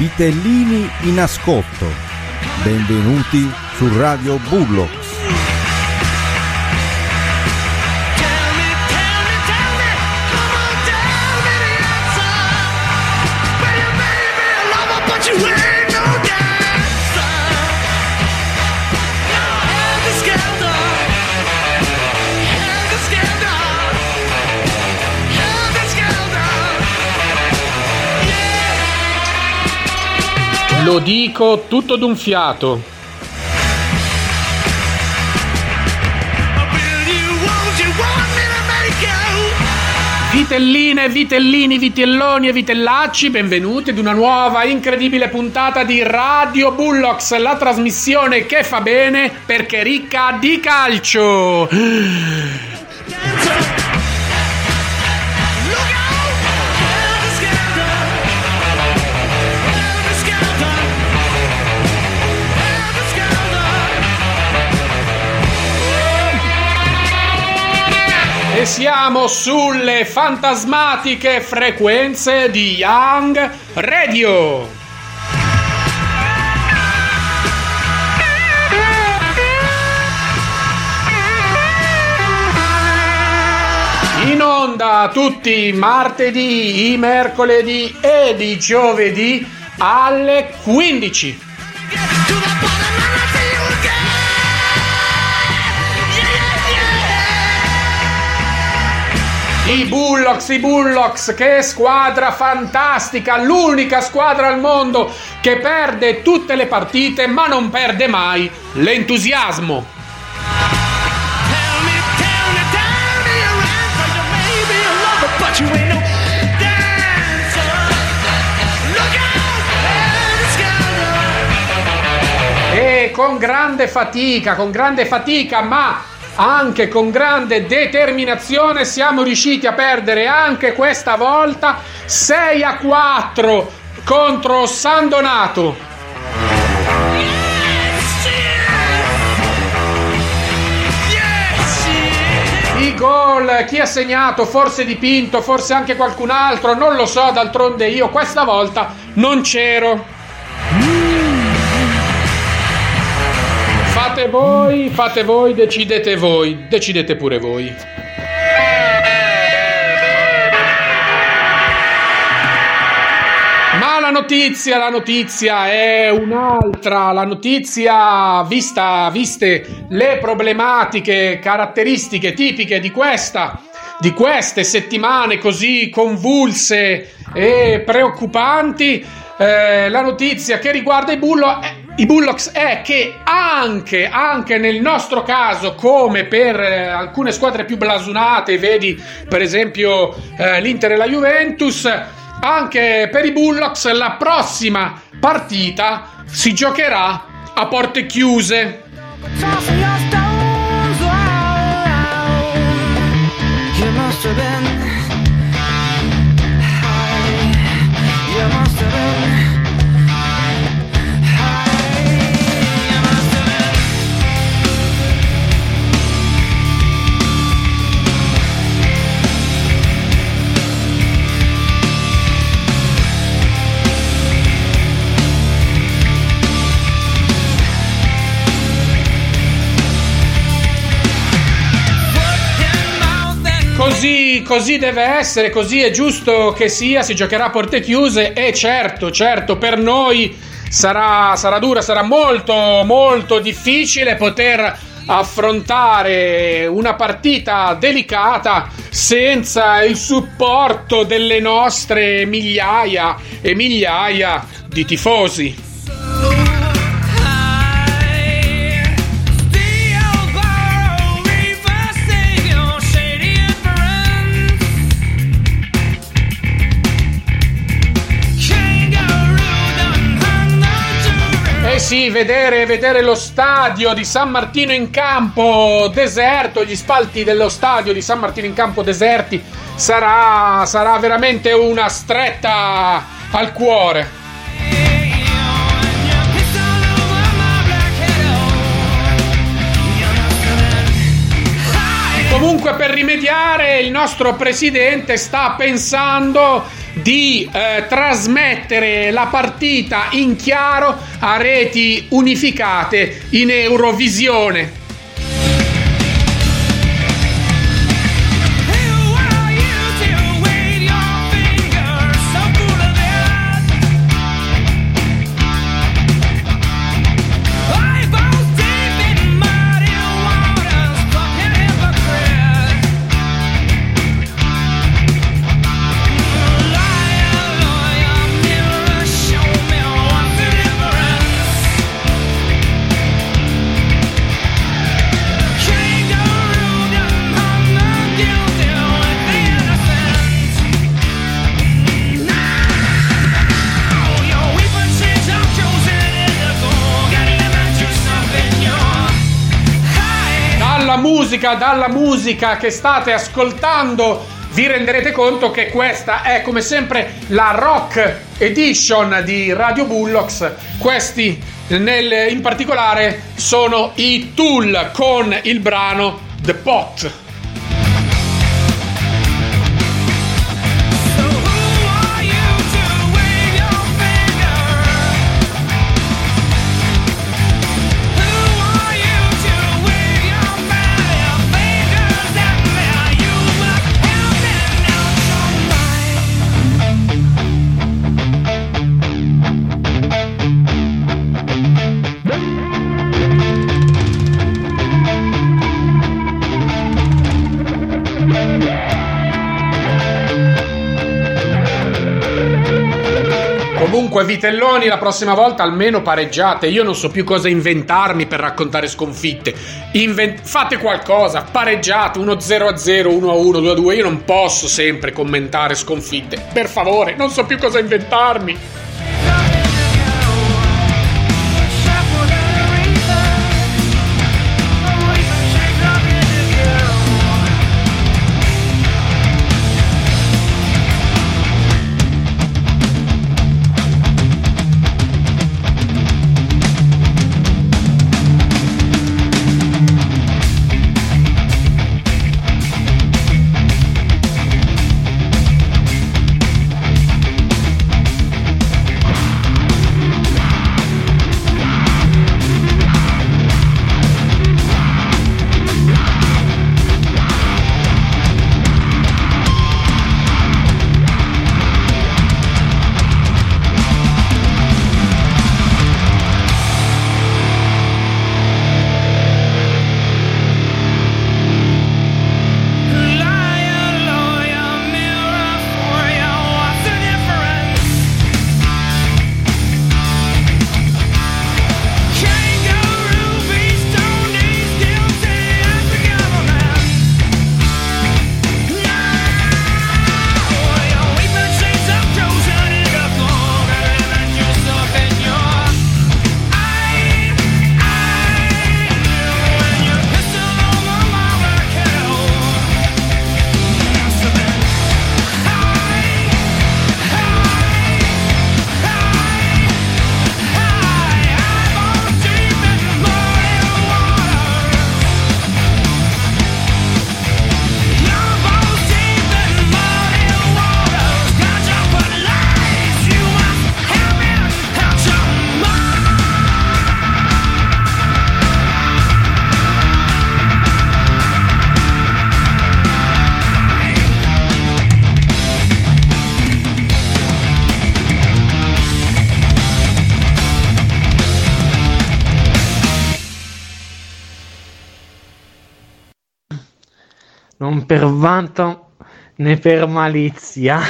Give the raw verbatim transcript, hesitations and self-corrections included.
Vitellini in ascolto, benvenuti su Radio Bullocks. Lo dico tutto d'un fiato. Vitelline, vitellini, vitelloni e vitellacci, benvenuti ad una nuova incredibile puntata di Radio Bullocks, la trasmissione che fa bene perché ricca di calcio. E siamo sulle fantasmatiche frequenze di Young Radio. In onda tutti i martedì, i mercoledì ed i giovedì alle quindici. I Bullocks, i Bullocks, che squadra fantastica, l'unica squadra al mondo che perde tutte le partite ma non perde mai l'entusiasmo. E con grande fatica, con grande fatica ma... anche con grande determinazione siamo riusciti a perdere anche questa volta sei a quattro contro San Donato. I gol, chi ha segnato, forse Dipinto, forse anche qualcun altro, non lo so, d'altronde io questa volta non c'ero. Fate voi, fate voi, decidete voi, decidete pure voi. Ma la notizia, la notizia è un'altra. La notizia, vista, viste le problematiche caratteristiche tipiche di questa, di queste settimane così convulse e preoccupanti, eh, la notizia che riguarda i Bullocks è... I Bullocks è che anche, anche nel nostro caso, come per alcune squadre più blasonate, vedi per esempio eh, l'Inter e la Juventus, anche per i Bullocks la prossima partita si giocherà a porte chiuse. Così, così deve essere, così è giusto che sia, si giocherà a porte chiuse e certo, certo, per noi sarà, sarà dura, sarà molto, molto difficile poter affrontare una partita delicata senza il supporto delle nostre migliaia e migliaia di tifosi. Sì, vedere, vedere lo stadio di San Martino in campo deserto, gli spalti dello stadio di San Martino in campo deserti, sarà, sarà veramente una stretta al cuore. Comunque, per rimediare, il nostro presidente sta pensando di eh, trasmettere la partita in chiaro a reti unificate in Eurovisione. Dalla musica che state ascoltando vi renderete conto che questa è, come sempre, la rock edition di Radio Bullocks. Questi nel, in particolare sono i Tool con il brano The Pot. Vitelloni, la prossima volta almeno pareggiate. Io non so più cosa inventarmi per raccontare sconfitte. Inven- fate qualcosa, pareggiate uno zero a zero, uno a uno, due a due. Io non posso sempre commentare sconfitte, per favore, non so più cosa inventarmi. Per vanto né per malizia.